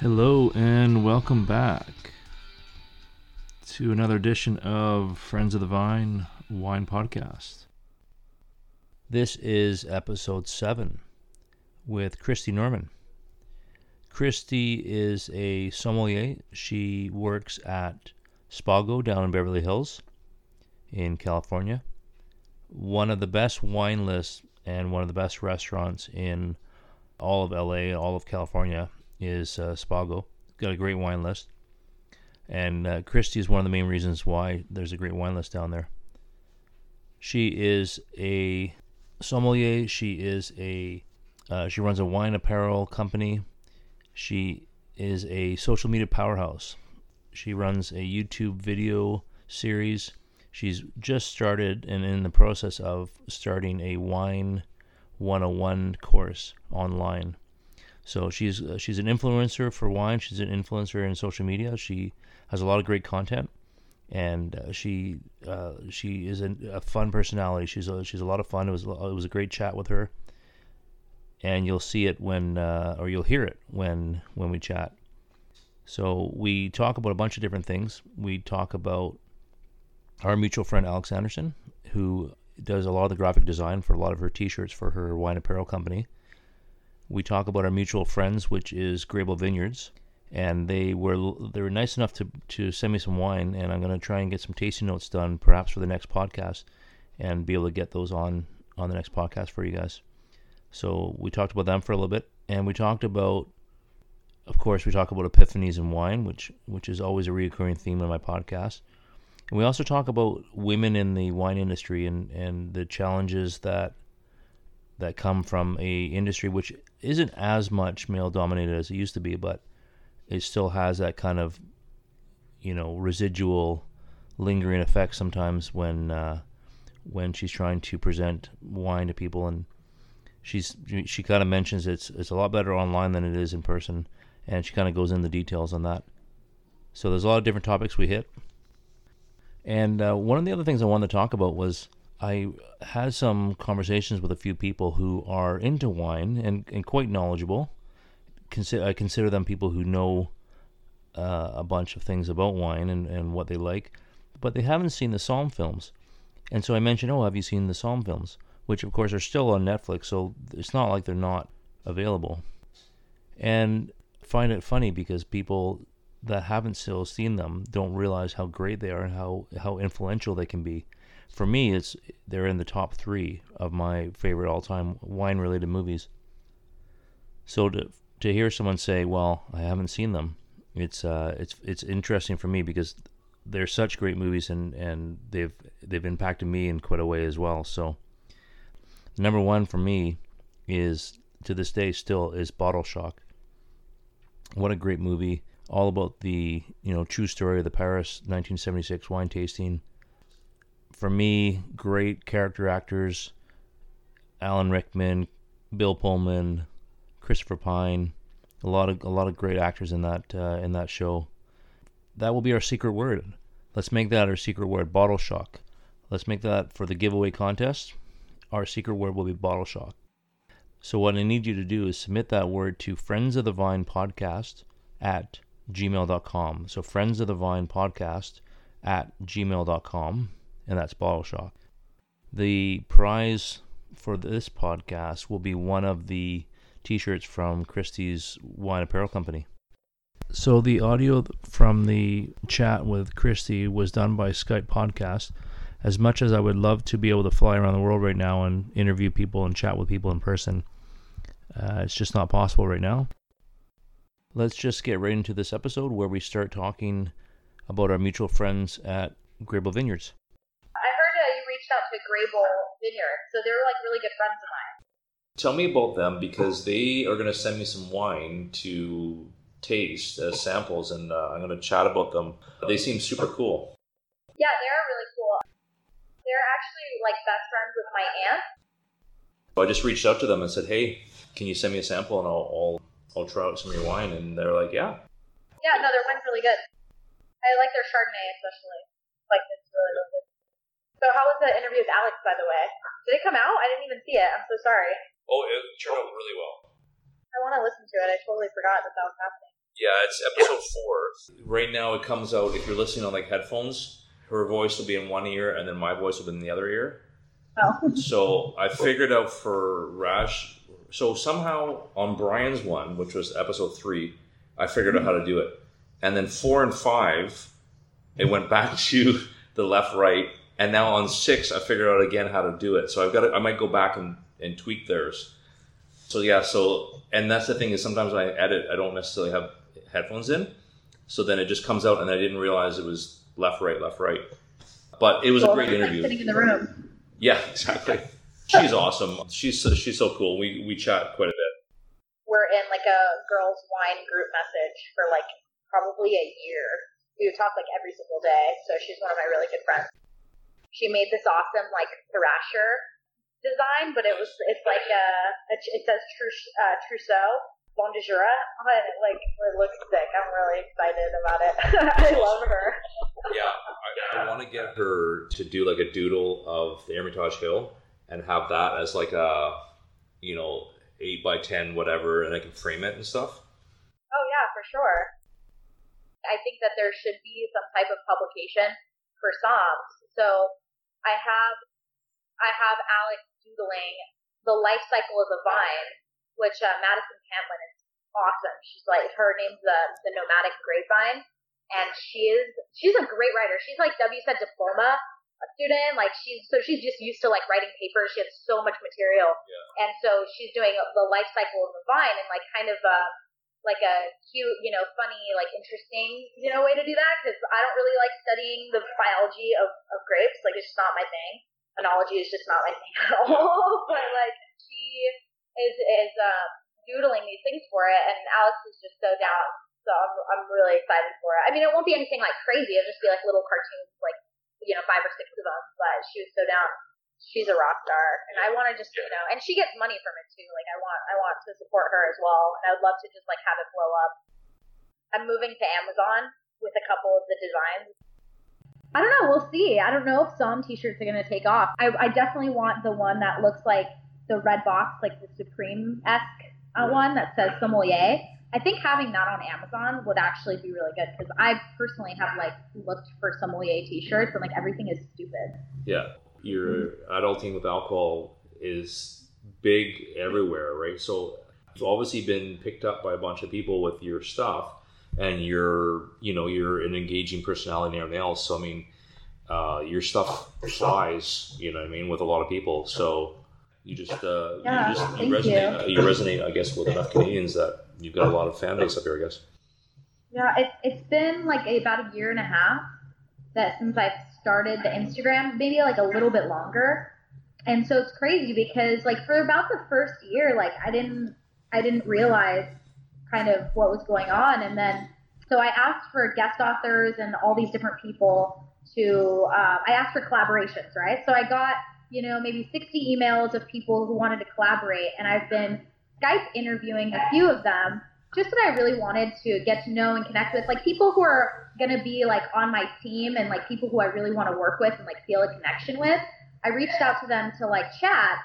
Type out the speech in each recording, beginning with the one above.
Hello and welcome back to another edition of Friends of the Vine Wine Podcast. This is episode 7 with Christy Norman. Christy is a sommelier. She works at Spago down in Beverly Hills in California. One of the best wine lists and one of the best restaurants in all of LA, all of California, is Spago. Got a great wine list. And Christy is one of the main reasons why there's a great wine list down there. She is a sommelier. She is a she runs a wine apparel company. She is a social media powerhouse. She runs a YouTube video series. She's just started and in the process of starting a Wine 101 course online. So she's an influencer for wine. She's an influencer in social media. She has a lot of great content, and she is a fun personality. She's a lot of fun. It was a great chat with her, and you'll see it when or you'll hear it when we chat. So we talk about a bunch of different things. We talk about our mutual friend Alex Anderson, who does a lot of the graphic design for a lot of her T-shirts for her wine apparel company. We talk about our mutual friends, which is Grable Vineyards, and they were nice enough to send me some wine, and I'm going to try and get some tasting notes done, perhaps for the next podcast, and be able to get those on the next podcast for you guys. So we talked about them for a little bit, and we talked about, of course, we talk about epiphanies in wine, which is always a recurring theme in my podcast, and we also talk about women in the wine industry and the challenges that come from a industry which isn't as much male dominated as it used to be, but it still has that kind of, residual lingering effect sometimes when she's trying to present wine to people. And she kind of mentions it's a lot better online than it is in person. And she kind of goes into details on that. So there's a lot of different topics we hit. And one of the other things I wanted to talk about was I had some conversations with a few people who are into wine and quite knowledgeable. I consider them people who know a bunch of things about wine and what they like, but they haven't seen the Psalm films. And so I mentioned, have you seen the Psalm films? Which, of course, are still on Netflix, so it's not like they're not available. And I find it funny because people that haven't still seen them don't realize how great they are and how influential they can be. For me, they're in the top 3 of my favorite all-time wine-related movies. So to hear someone say, "Well, I haven't seen them," it's interesting for me because they're such great movies and they've impacted me in quite a way as well. So number 1 for me is, to this day still, is Bottle Shock. What a great movie! All about the true story of the Paris 1976 wine tasting. For me, great character actors, Alan Rickman, Bill Pullman, Christopher Pine, a lot of great actors in that show. That will be our secret word. Let's make that our secret word, Bottle Shock. Let's make that for the giveaway contest. Our secret word will be Bottle Shock. So what I need you to do is submit that word to friendsofthevinepodcast@gmail.com. So friendsofthevinepodcast@gmail.com. And that's Bottle Shock. The prize for this podcast will be one of the T-shirts from Christy's Wine Apparel Company. So the audio from the chat with Christy was done by Skype podcast. As much as I would love to be able to fly around the world right now and interview people and chat with people in person, it's just not possible right now. Let's just get right into this episode where we start talking about our mutual friends at Grable Vineyards. Out to Grable Vineyards, so they're like really good friends of mine. Tell me about them, because they are going to send me some wine to taste as samples, and I'm going to chat about them. They seem super cool. Yeah, they are really cool. They're actually like best friends with my aunt. I just reached out to them and said, "Hey, can you send me a sample, and I'll try out some of your wine?" And they're like, "Yeah." Yeah, no, their wine's really good. I like their Chardonnay especially. Like, it's really, really good. So how was the interview with Alex, by the way? Did it come out? I didn't even see it. I'm so sorry. Oh, it turned out really well. I want to listen to it. I totally forgot that was happening. Yeah, it's episode 4. Right now it comes out, if you're listening on like headphones, her voice will be in one ear and then my voice will be in the other ear. Oh. So I figured out for Raj, so somehow on Brian's one, which was episode 3, I figured out how to do it. And then 4 and 5, it went back to the left, right. And now on 6, I figured out again how to do it. So I've got to, I might go back and tweak theirs. So yeah, so, and that's the thing is sometimes when I edit, I don't necessarily have headphones in. So then it just comes out and I didn't realize it was left, right, left, right. But it was a great interview. Sitting in the room. Yeah, exactly. She's awesome. She's so cool. We chat quite a bit. We're in like a girls' wine group message for like probably a year. We would talk like every single day. So she's one of my really good friends. She made this awesome like thrasher design, but it's like it says trousseau bon de jura on it. Like it looks sick. I'm really excited about it. I love her. Yeah, I want to get her to do like a doodle of the Hermitage Hill and have that as like a, you know, 8x10 whatever, and I can frame it and stuff. Oh yeah, for sure. I think that there should be some type of publication for Psalms. So I have Alex doodling the life cycle of the vine, which Madison Cantlin is awesome. She's like, her name's the nomadic grapevine. And she's a great writer. She's like W said, diploma a student. Like she's just used to like writing papers. She has so much material, yeah. And so she's doing the life cycle of the vine and like kind of like a cute, you know, funny, like interesting, you know, way to do that. Because I don't really like studying the biology of grapes. Like it's just not my thing. Enology is just not my thing at all. But like she is doodling these things for it, and Alex is just so down. So I'm really excited for it. I mean, it won't be anything like crazy. It'll just be like little cartoons, like, you know, 5 or 6 of them. But she was so down. She's a rock star, and I want to just, you know, and she gets money from it too. Like I want to support her as well, and I would love to just like have it blow up. I'm moving to Amazon with a couple of the designs. I don't know. We'll see. I don't know if some t-shirts are going to take off. I definitely want the one that looks like the red box, like the Supreme-esque one that says sommelier. I think having that on Amazon would actually be really good because I personally have like looked for sommelier t-shirts and like everything is stupid. Yeah. Your adulting with alcohol is big everywhere, right? So it's obviously been picked up by a bunch of people with your stuff and you're an engaging personality and everything else. So, I mean, your stuff flies, you know what I mean, with a lot of people. So you resonate, I guess, with enough Canadians that you've got a lot of fan base up here, I guess. Yeah, it's been like about a year and a half that since I've started the Instagram, maybe like a little bit longer. And so it's crazy because like for about the first year, like I didn't realize kind of what was going on. And then so I asked for guest authors and all these different people to I asked for collaborations, right? So I got, you know, maybe 60 emails of people who wanted to collaborate, and I've been Skype interviewing a few of them, just that I really wanted to get to know and connect with, like people who are going to be like on my team and like people who I really want to work with and like feel a connection with. I reached out to them to like chat.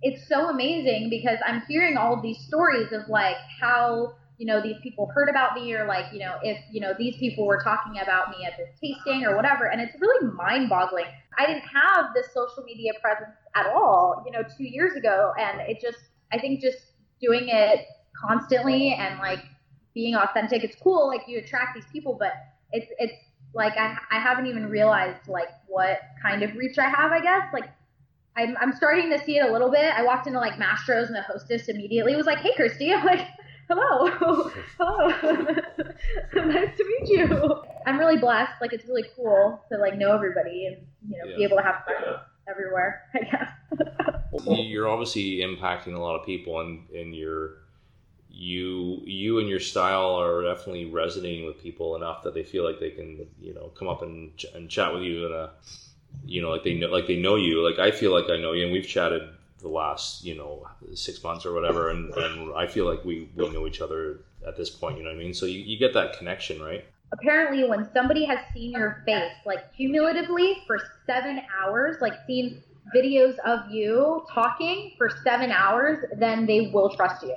It's so amazing because I'm hearing all of these stories of like how, you know, these people heard about me, or like, you know, if, you know, these people were talking about me at this tasting or whatever. And it's really mind boggling. I didn't have this social media presence at all, you know, 2 years ago. And it just, I think just doing it constantly and like being authentic, it's cool. Like you attract these people, but it's like, I haven't even realized like what kind of reach I have, I guess. Like I'm starting to see it a little bit. I walked into like Mastro's and the hostess immediately was like, "Hey, Christy." I'm like, hello. Nice to meet you. I'm really blessed. Like it's really cool to like know everybody and, you know, be able to have fun everywhere, I guess. You're obviously impacting a lot of people, and you and your style are definitely resonating with people enough that they feel like they can, you know, come up and chat with you, and you know, like they know you. Like I feel like I know you, and we've chatted the last, you know, 6 months or whatever, and I feel like we know each other at this point, you know what I mean? So you get that connection, right? Apparently when somebody has seen your face like cumulatively for 7 hours, like seen videos of you talking for 7 hours, then they will trust you.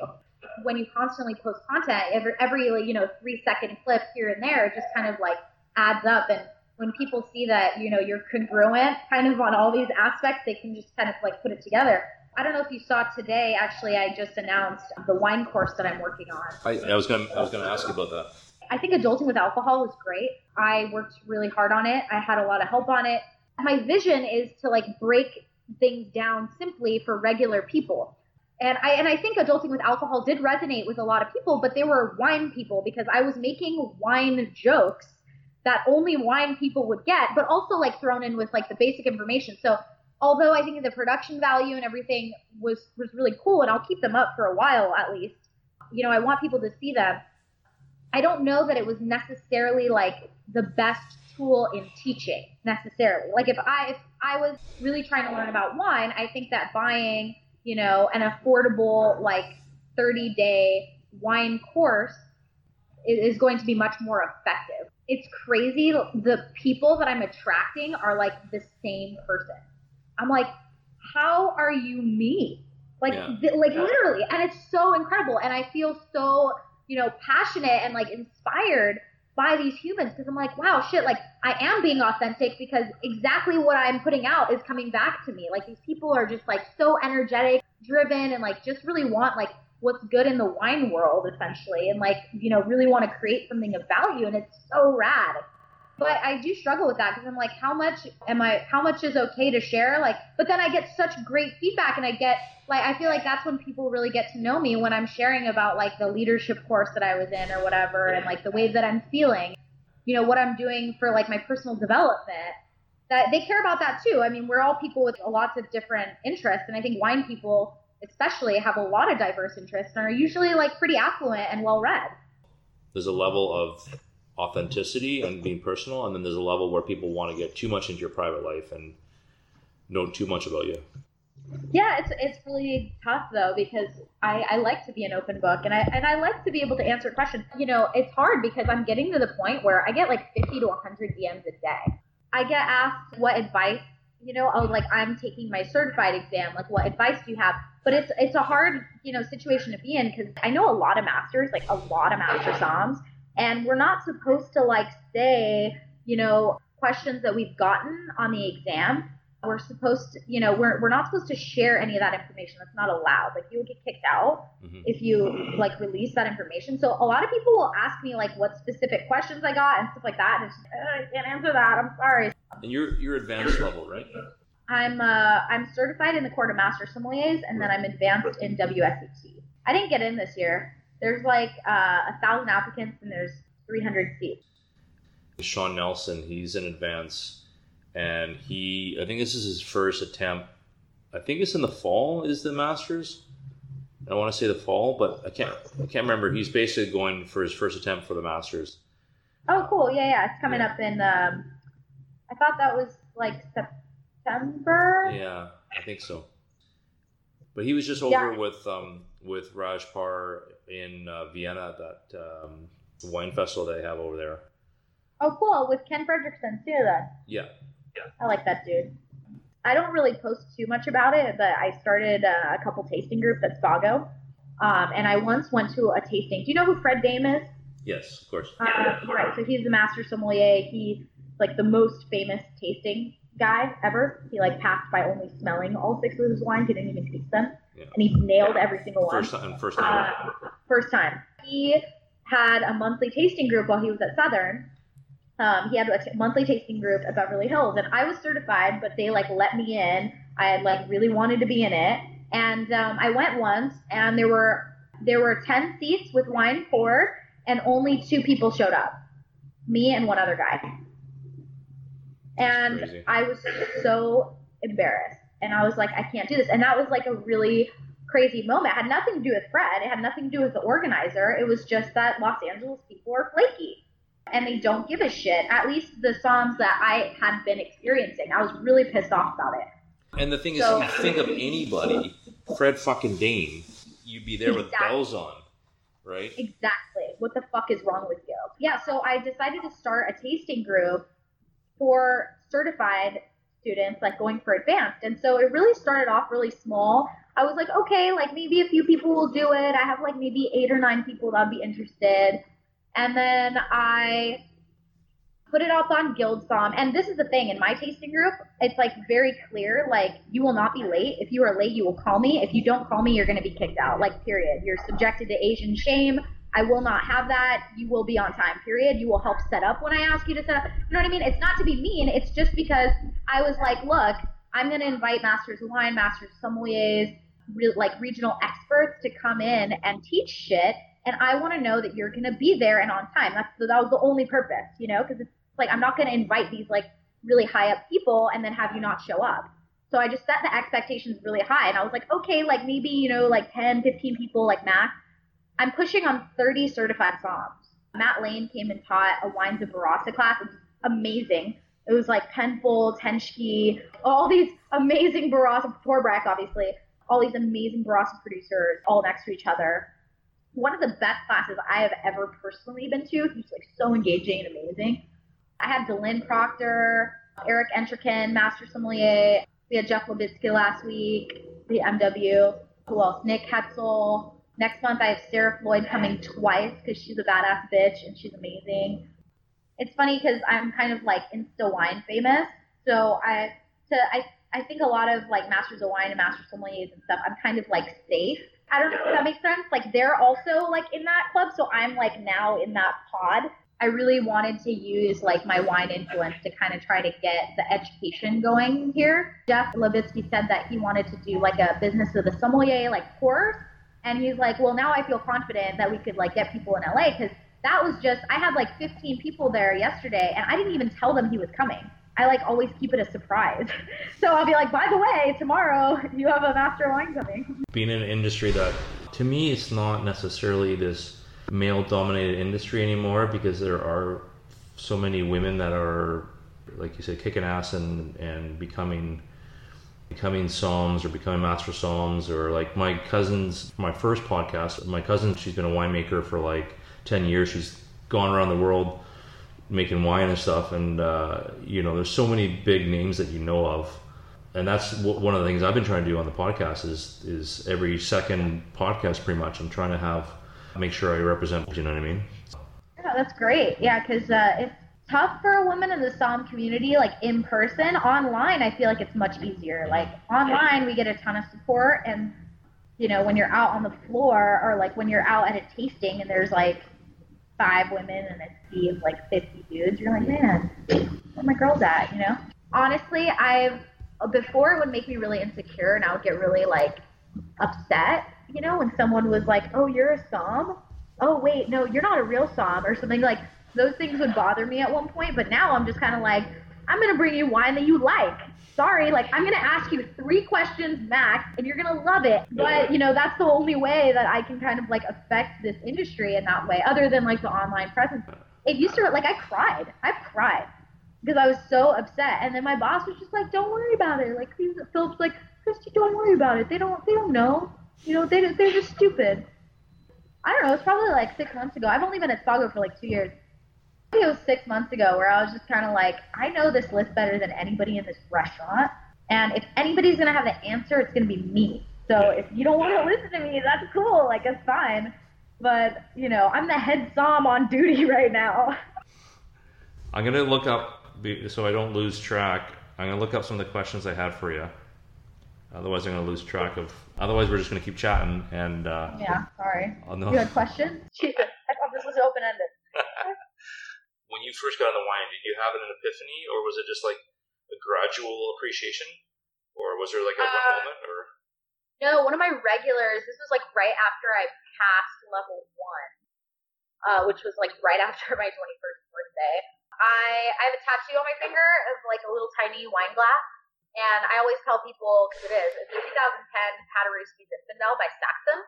when you constantly post content, every like, 3-second clip here and there, it just kind of like adds up. And when people see that, you're congruent kind of on all these aspects, they can just kind of like put it together. I don't know if you saw today, actually, I just announced the wine course that I'm working on. I was going to ask you about that. I think adulting with alcohol was great. I worked really hard on it. I had a lot of help on it. My vision is to like break things down simply for regular people. And I think adulting with alcohol did resonate with a lot of people, but they were wine people because I was making wine jokes that only wine people would get, but also like thrown in with like the basic information. So although I think the production value and everything was really cool, and I'll keep them up for a while at least, I want people to see them. I don't know that it was necessarily like the best tool in teaching necessarily. Like if I was really trying to learn about wine, I think that buying, an affordable like 30-day wine course is going to be much more effective. It's crazy. The people that I'm attracting are like the same person. I'm like, how are you me? Like, yeah. Literally. And it's so incredible. And I feel so, passionate and like inspired by these humans. Cause I'm like, wow, shit. Like I am being authentic because exactly what I'm putting out is coming back to me. Like these people are just like so energetic, driven, and like, just really want like what's good in the wine world essentially. And like, really want to create something of value. And it's so rad. But I do struggle with that because I'm like, how much is okay to share? Like, but then I get such great feedback and I feel like that's when people really get to know me, when I'm sharing about like the leadership course that I was in or whatever, and like the way that I'm feeling, what I'm doing for like my personal development, that they care about that too. I mean, we're all people with lots of different interests. And I think wine people especially have a lot of diverse interests and are usually like pretty affluent and well-read. There's a level of authenticity and being personal, and then there's a level where people want to get too much into your private life and know too much about you. Yeah, it's really tough though, because I like to be an open book, and I like to be able to answer questions. It's hard because I'm getting to the point where I get like 50 to 100 DMs a day. I get asked what advice, I'm taking my certified exam, like what advice do you have? But it's a hard situation to be in, because I know a lot of masters, like a lot of master somms. And we're not supposed to like say, questions that we've gotten on the exam. We're supposed to, we're not supposed to share any of that information. That's not allowed. Like you'll get kicked out if you like release that information. So a lot of people will ask me like what specific questions I got and stuff like that. And it's just, I can't answer that. I'm sorry. And you're advanced level, right? I'm certified in the Court of Master Sommeliers, and then I'm advanced in WSET. I didn't get in this year. There's like 1,000 applicants and there's 300 seats. Sean Nelson, he's in advance, and I think this is his first attempt. I think it's in the fall is the Masters. I want to say the fall, but I can't remember. He's basically going for his first attempt for the Masters. Oh, cool. Yeah. It's coming up in, I thought that was like September. Yeah, I think so. But he was just over with Raj Parr in Vienna, that wine festival they have over there. Oh, cool. With Ken Fredrickson too, then. Yeah. I like that dude. I don't really post too much about it, but I started a couple tasting groups at Spago. And I once went to a tasting. Do you know who Fred Dame is? Yes, of course. Right. So he's the master sommelier. He's like the most famous tasting guy ever. He like passed by only smelling all 6 of his wines. He didn't even taste them. Yeah. And he nailed every single one. First time. He had a monthly tasting group while he was at Southern. He had a monthly tasting group at Beverly Hills, and I was certified, but they like let me in. I had like really wanted to be in it, and I went once, and there were 10 seats with wine poured, and only 2 people showed up, me and one other guy. And crazy. I was so embarrassed. And I was like, I can't do this. And that was like a really crazy moment. It had nothing to do with Fred. It had nothing to do with the organizer. It was just that Los Angeles people are flaky. And they don't give a shit. At least the Psalms that I had been experiencing. I was really pissed off about it. And the thing is, if you think of anybody, Fred fucking Dame, you'd be there with bells on. Right? Exactly. What the fuck is wrong with you? Yeah, so I decided to start a tasting group for certified students, like going for advanced. And so it really started off really small. I was like, okay, like maybe a few people will do it. I have like maybe 8 or 9 people that would be interested. And then I put it up on Guildsom. And this is the thing, in my tasting group, it's like very clear, like you will not be late. If you are late, you will call me. If you don't call me, you're going to be kicked out, like period. You're subjected to Asian shame. I will not have that. You will be on time, period. You will help set up when I ask you to set up. You know what I mean? It's not to be mean. It's just because I was like, look, I'm going to invite masters of wine, masters of sommeliers, like regional experts to come in and teach shit, and I want to know that you're going to be there and on time. That was the only purpose, you know, because it's like I'm not going to invite these like really high up people and then have you not show up. So I just set the expectations really high, and I was like, okay, like maybe, you know, like 10, 15 people, like max. I'm pushing on 30 certified somms. Matt Lane came and taught a Wines of Barossa class. It was amazing. It was like Penfold, Tenschke, all these amazing Barossa, Torbreck obviously, all these amazing Barossa producers all next to each other. One of the best classes I have ever personally been to. It was like so engaging and amazing. I had Dylan Proctor, Eric Entrekin, Master Sommelier. We had Jeff Lubitsky last week, the MW. Who else? Nick Hetzel. Next month I have Sarah Floyd coming twice because she's a badass bitch and she's amazing. It's funny because I'm kind of like Insta wine famous. So I think a lot of like masters of wine and master sommeliers and stuff, I'm kind of like safe. I don't know if that makes sense. Like they're also like in that club. So I'm like now in that pod. I really wanted to use like my wine influence to kind of try to get the education going here. Jeff Lubitsky said that he wanted to do like a business of the sommelier like course. And he's like, well, now I feel confident that we could like get people in LA, because that was just, I had like 15 people there yesterday and I didn't even tell them he was coming. I like always keep it a surprise. So I'll be like, by the way, tomorrow you have a master wine coming. Being in an industry that, to me, it's not necessarily this male-dominated industry anymore, because there are so many women that are, like you said, kicking ass and becoming somms or becoming master somms, or like my cousins, my first podcast, my cousin, she's been a winemaker for like 10 years. She's gone around the world making wine and stuff, and you know, there's so many big names that you know of, and that's one of the things I've been trying to do on the podcast is every second podcast pretty much I'm trying to make sure I represent, you know what I mean? Yeah, that's great. Yeah, because it's tough for a woman in the Somme community, like in person. Online I feel like it's much easier. Like online we get a ton of support, and you know, when you're out on the floor, or like when you're out at a tasting and there's like 5 women and a sea of like 50 dudes, you're like, man, where my girls at, you know? Honestly, before it would make me really insecure, and I would get really like upset, you know, when someone was like, oh, you're a somme? Oh, wait, no, you're not a real somme, or something like, those things would bother me at one point, but now I'm just kind of like, I'm going to bring you wine that you like. Sorry, like I'm going to ask you 3 questions max and you're going to love it. But, you know, that's the only way that I can kind of like affect this industry in that way, other than like the online presence. It used to, like, I've cried because I was so upset. And then my boss was just like, don't worry about it. Like, Philip's like, Christy, don't worry about it. They don't know. You know, they're just stupid. I don't know. It's probably like 6 months ago. I've only been at Spago for like 2 years. It was 6 months ago where I was just kind of like, I know this list better than anybody in this restaurant, and if anybody's going to have the answer, it's going to be me. So if you don't want to listen to me, that's cool. Like, it's fine. But, you know, I'm the head somm on duty right now. I'm going to look up, so I don't lose track, I'm going to look up some of the questions I had for you. Otherwise, I'm going to lose track of... Otherwise, we're just going to keep chatting and... yeah, sorry. You had questions? Jesus, I thought this was open-ended. When you first got into wine, did you have an epiphany, or was it just like a gradual appreciation, or was there like a one moment? Or no, one of my regulars. This was like right after I passed level 1, which was like right after my 21st birthday. I have a tattoo on my finger of like a little tiny wine glass, and I always tell people, because it's a 2010 Pataruski by Saxum.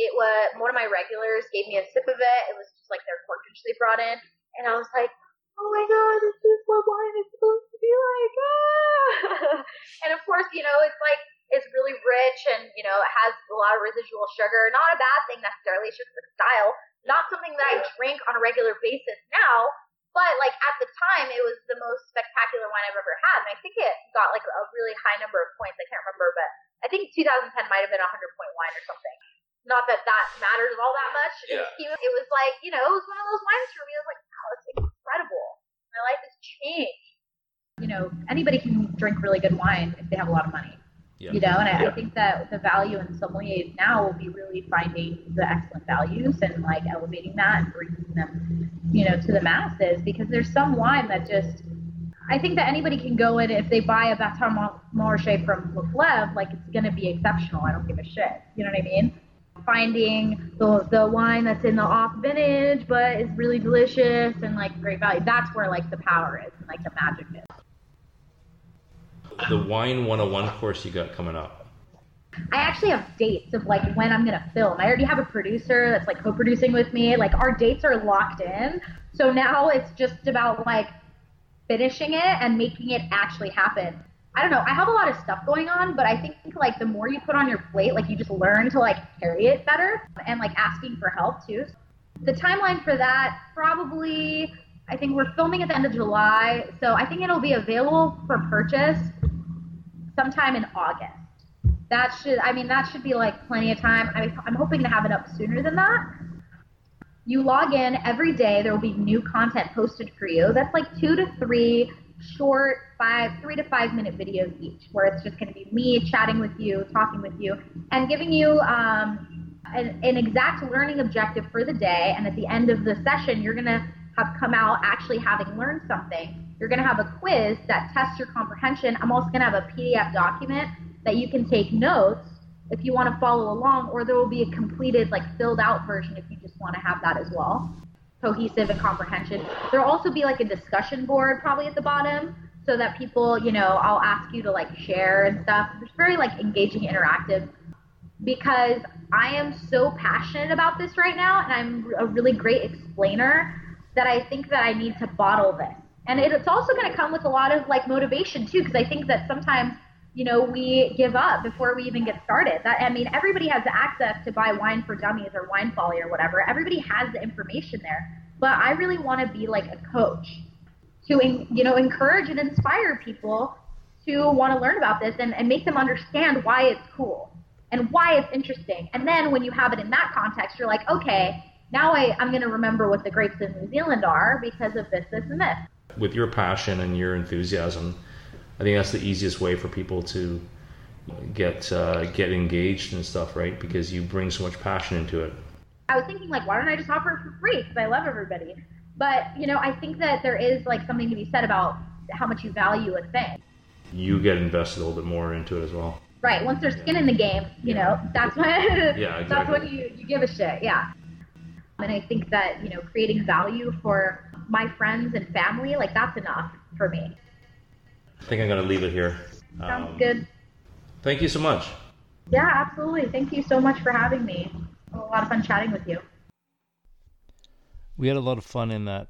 It was one of my regulars gave me a sip of it. It was just like their corkage they brought in. And I was like, oh my God, this is what wine is supposed to be like. Ah! And of course, you know, it's like, it's really rich and, you know, it has a lot of residual sugar. Not a bad thing necessarily, it's just the style. Not something that I drink on a regular basis now, But, like, at the time, it was the most spectacular wine I've ever had. And I think it got, like, a really high number of points. I can't remember, but I think 2010 might have been a 100-point wine or something. Not that that matters all that much. Yeah. It was like, you know, it was one of those wines for me. I was like, wow, it's incredible. My life has changed. You know, anybody can drink really good wine if they have a lot of money. Yeah. You know, and I think that the value in sommeliers now will be really finding the excellent values and, like, elevating that and bringing them, you know, to the masses, because there's some wine that just, I think that anybody can go in, if they buy a Bataille Marche from Le Fleuve, like, it's going to be exceptional. I don't give a shit. You know what I mean? Finding the wine that's in the off vintage but is really delicious and, like, great value. That's where, like, the power is and, like, the magic is. The Wine 101 course you got coming up. I actually have dates of, like, when I'm going to film. I already have a producer that's, like, co-producing with me. Like, our dates are locked in. So now it's just about, like, finishing it and making it actually happen. I don't know. I have a lot of stuff going on, but I think, like, the more you put on your plate, like, you just learn to, like, carry it better and, like, asking for help, too. The timeline for that probably... I think we're filming at the end of July, so I think it'll be available for purchase sometime in August. That should be, like, plenty of time. I'm hoping to have it up sooner than that. You log in every day. There will be new content posted for you. That's, like, 2 to 3 short 3 to 5 minute videos each, where it's just going to be me chatting with you, talking with you, and giving you an exact learning objective for the day. And at the end of the session, you're going to have come out actually having learned something. You're going to have a quiz that tests your comprehension. I'm also going to have a PDF document that you can take notes if you want to follow along, or there will be a completed, like, filled out version if you just want to have that as well. Cohesive and comprehension. There'll also be, like, a discussion board probably at the bottom, so that people, you know, I'll ask you to, like, share and stuff. It's very, like, engaging, interactive, because I am so passionate about this right now, and I'm a really great explainer that I think that I need to bottle this. And it's also going to come with a lot of, like, motivation too, because I think that sometimes, you know, we give up before we even get started. Everybody has access to buy Wine for Dummies or Wine Folly or whatever. Everybody has the information there. But I really want to be, like, a coach to, you know, encourage and inspire people to want to learn about this and make them understand why it's cool and why it's interesting. And then when you have it in that context, you're like, okay, now I'm going to remember what the grapes in New Zealand are because of this, this, and this. With your passion and your enthusiasm, I think that's the easiest way for people to get engaged and stuff, right? Because you bring so much passion into it. I was thinking, like, why don't I just offer it for free? Because I love everybody. But, you know, I think that there is, like, something to be said about how much you value a thing. You get invested a little bit more into it as well. Right. Once there's skin in the game, you know, that's when, exactly. That's when you give a shit, yeah. And I think that, you know, creating value for my friends and family, like, that's enough for me. I think I'm going to leave it here. Sounds good. Thank you so much. Yeah, absolutely. Thank you so much for having me. A lot of fun chatting with you. We had a lot of fun in that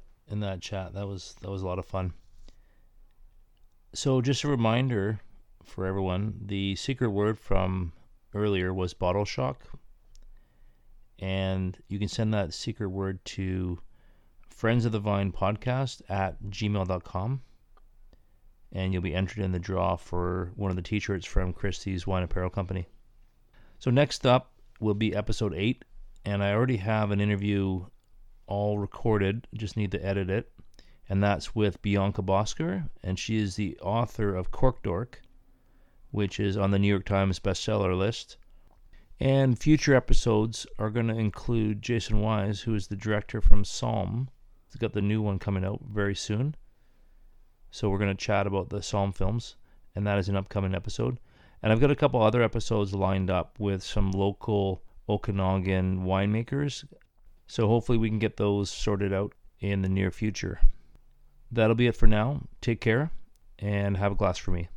chat. That was a lot of fun. So just a reminder for everyone, the secret word from earlier was Bottle Shock. And you can send that secret word to friendsofthevine.podcast@gmail.com. And you'll be entered in the draw for one of the t-shirts from Christy's Wine Apparel Company. So next up will be episode 8. And I already have an interview all recorded. Just need to edit it. And that's with Bianca Bosker. And she is the author of Cork Dork, which is on the New York Times bestseller list. And future episodes are going to include Jason Wise, who is the director from Psalm. He's got the new one coming out very soon. So we're going to chat about the Psalm films, and that is an upcoming episode. And I've got a couple other episodes lined up with some local Okanagan winemakers. So hopefully we can get those sorted out in the near future. That'll be it for now. Take care, and have a glass for me.